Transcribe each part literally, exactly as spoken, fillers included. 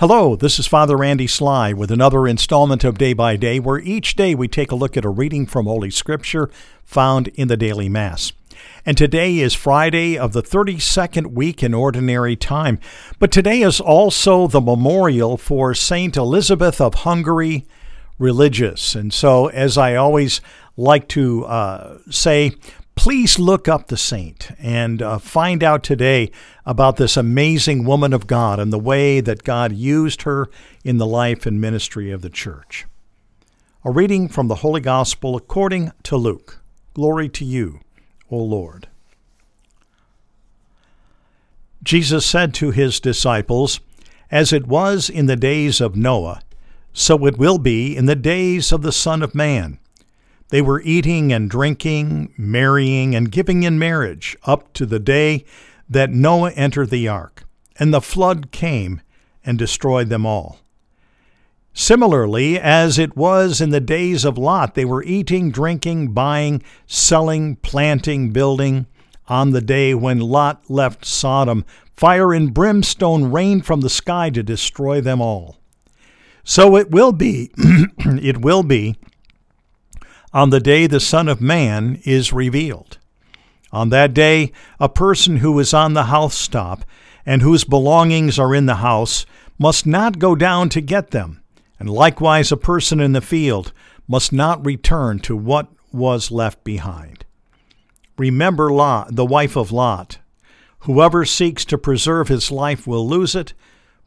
Hello, this is Father Randy Sly with another installment of Day by Day, where each day we take a look at a reading from Holy Scripture found in the daily Mass. And today is Friday of the thirty-second week in Ordinary Time, but today is also the memorial for Saint Elizabeth of Hungary, religious. And so, as I always like to uh, say, please look up the saint and uh, find out today about this amazing woman of God and the way that God used her in the life and ministry of the church. A reading from the Holy Gospel according to Luke. Glory to you, O Lord. Jesus said to his disciples, "As it was in the days of Noah, so it will be in the days of the Son of Man. They were eating and drinking, marrying and giving in marriage, up to the day that Noah entered the ark, and the flood came and destroyed them all. Similarly, as it was in the days of Lot, they were eating, drinking, buying, selling, planting, building. On the day when Lot left Sodom, fire and brimstone rained from the sky to destroy them all. So it will be, it will be, on the day the Son of Man is revealed. On that day, a person who is on the housetop and whose belongings are in the house must not go down to get them, and likewise a person in the field must not return to what was left behind. Remember Lot, the wife of Lot. Whoever seeks to preserve his life will lose it,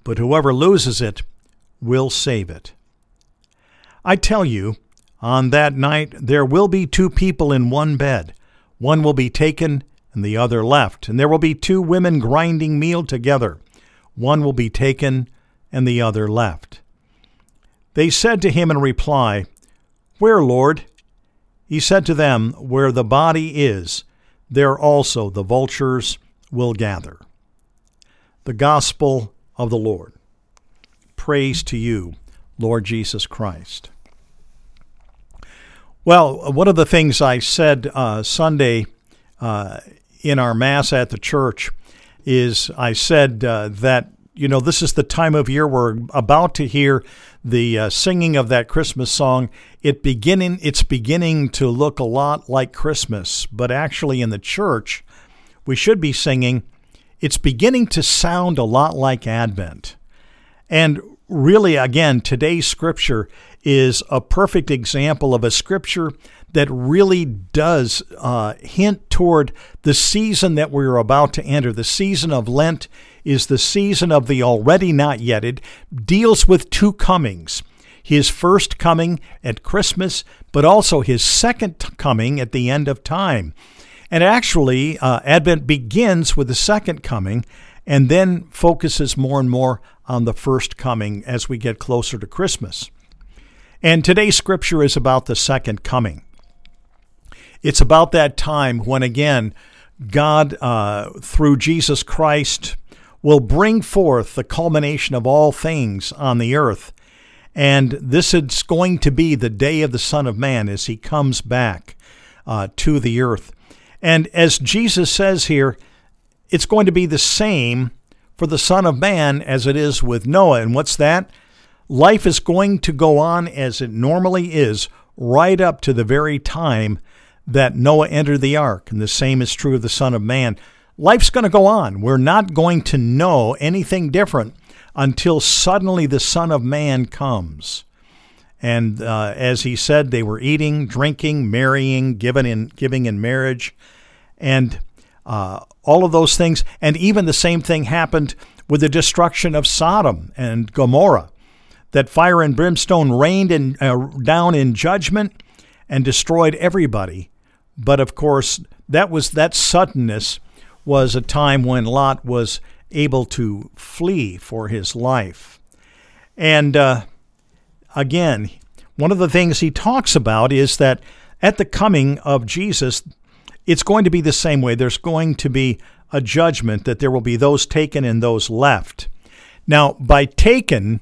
but whoever loses it will save it. I tell you, on that night there will be two people in one bed. One will be taken and the other left. And there will be two women grinding meal together. One will be taken and the other left." They said to him in reply, "Where, Lord?" He said to them, "Where the body is, there also the vultures will gather." The Gospel of the Lord. Praise to you, Lord Jesus Christ. Well, one of the things I said uh, Sunday uh, in our Mass at the church is I said uh, that, you know, this is the time of year we're about to hear the uh, singing of that Christmas song. It beginning, it's beginning to look a lot like Christmas, but actually in the church we should be singing, it's beginning to sound a lot like Advent. And really, again, today's scripture is a perfect example of a scripture that really does uh, hint toward the season that we're about to enter. The season of Lent is the season of the already not yet. It deals with two comings, his first coming at Christmas, but also his second coming at the end of time. And actually, uh, Advent begins with the second coming and then focuses more and more on the first coming as we get closer to Christmas. And today's scripture is about the second coming. It's about that time when, again, God, uh, through Jesus Christ, will bring forth the culmination of all things on the earth. And this is going to be the day of the Son of Man as he comes back uh, to the earth. And as Jesus says here, it's going to be the same for the Son of Man as it is with Noah. And what's that? Life is going to go on as it normally is right up to the very time that Noah entered the ark. And the same is true of the Son of Man. Life's going to go on. We're not going to know anything different until suddenly the Son of Man comes. And uh, as he said, they were eating, drinking, marrying, giving in, giving in marriage, and Uh, all of those things, and even the same thing happened with the destruction of Sodom and Gomorrah, that fire and brimstone rained in, uh, down in judgment and destroyed everybody. But of course, that was that suddenness was a time when Lot was able to flee for his life. And uh, again, one of the things he talks about is that at the coming of Jesus, it's going to be the same way. There's going to be a judgment that there will be those taken and those left. Now, by taken,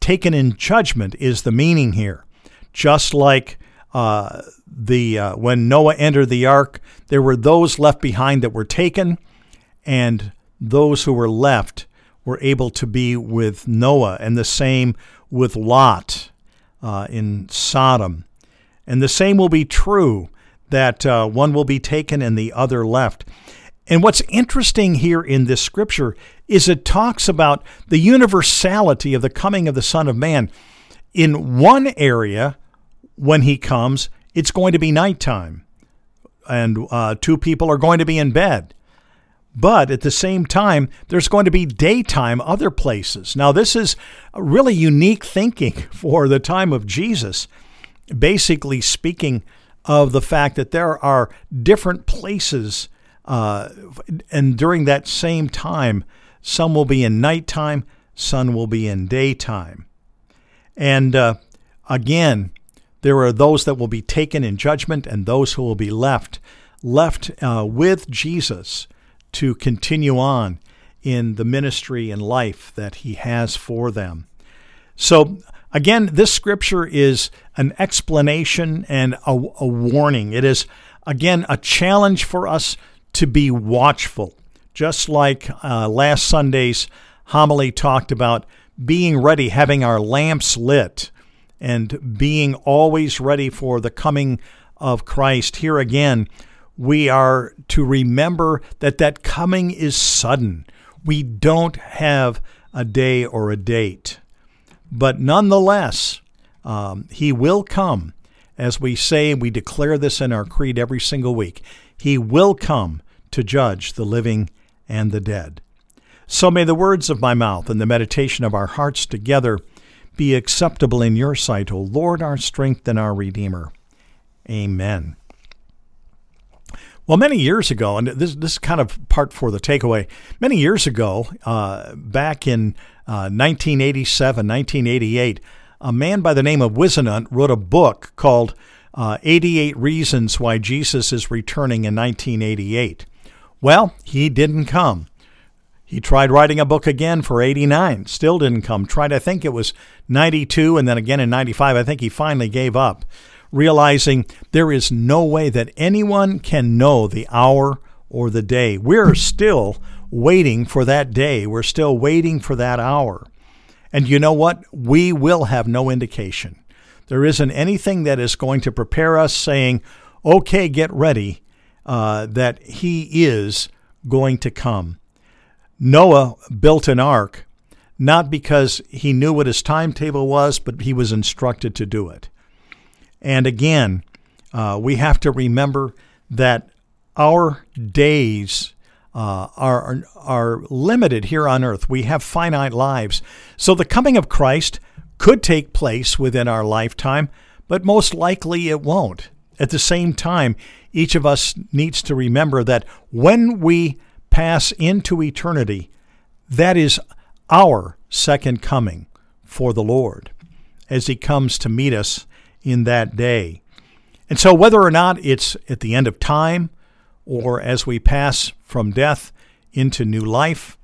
taken in judgment is the meaning here. Just like uh, the uh, when Noah entered the ark, there were those left behind that were taken, and those who were left were able to be with Noah, and the same with Lot uh, in Sodom. And the same will be true, that uh, one will be taken and the other left. And what's interesting here in this scripture is it talks about the universality of the coming of the Son of Man. In one area, when he comes, it's going to be nighttime, and uh, two people are going to be in bed. But at the same time, there's going to be daytime other places. Now, this is really unique thinking for the time of Jesus, basically speaking of the fact that there are different places, uh, and during that same time, some will be in nighttime, some will be in daytime. And uh, again, there are those that will be taken in judgment and those who will be left, left uh, with Jesus to continue on in the ministry and life that he has for them. So again, this scripture is an explanation and a, a warning. It is, again, a challenge for us to be watchful, just like uh, last Sunday's homily talked about being ready, having our lamps lit, and being always ready for the coming of Christ. Here again, we are to remember that that coming is sudden. We don't have a day or a date. But nonetheless, um, he will come. As we say, we declare this in our creed every single week. He will come to judge the living and the dead. So may the words of my mouth and the meditation of our hearts together be acceptable in your sight, O Lord, our strength and our Redeemer. Amen. Well, many years ago, and this, this is kind of part for the takeaway, many years ago, uh, back in uh, nineteen eighty-seven, nineteen eighty-eight, a man by the name of Wisenhunt wrote a book called uh, eighty-eight Reasons Why Jesus is Returning in nineteen eighty-eight. Well, he didn't come. He tried writing a book again for eighty-nine, still didn't come. Tried, I think it was ninety-two, and then again in ninety-five, I think he finally gave up, realizing there is no way that anyone can know the hour or the day. We're still waiting for that day. We're still waiting for that hour. And you know what? We will have no indication. There isn't anything that is going to prepare us saying, okay, get ready, uh, that he is going to come. Noah built an ark, not because he knew what his timetable was, but he was instructed to do it. And again, uh, we have to remember that our days uh, are, are limited here on earth. We have finite lives. So the coming of Christ could take place within our lifetime, but most likely it won't. At the same time, each of us needs to remember that when we pass into eternity, that is our second coming for the Lord as he comes to meet us in that day. And so whether or not it's at the end of time or as we pass from death into new life,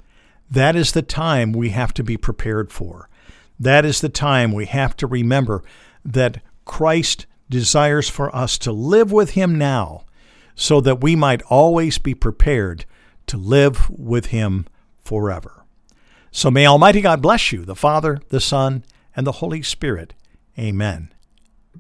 that is the time we have to be prepared for. That is the time we have to remember that Christ desires for us to live with him now so that we might always be prepared to live with him forever. So may Almighty God bless you, the Father, the Son, and the Holy Spirit. Amen.